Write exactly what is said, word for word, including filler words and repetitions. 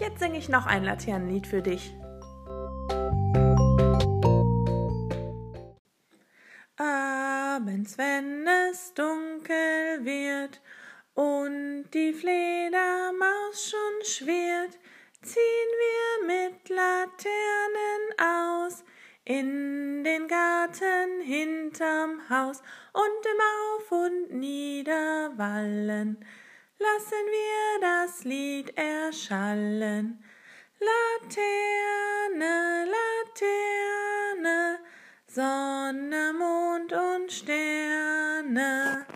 Jetzt singe ich noch ein Laternenlied für dich. Abends, wenn es dunkel wird und die Fledermaus schon schwirrt, ziehen wir mit Laternen aus in den Garten hinterm Haus und im Auf- und Niederwallen lassen wir das Lied erschallen. Laterne, Laterne, Sonne, Mond und Sterne.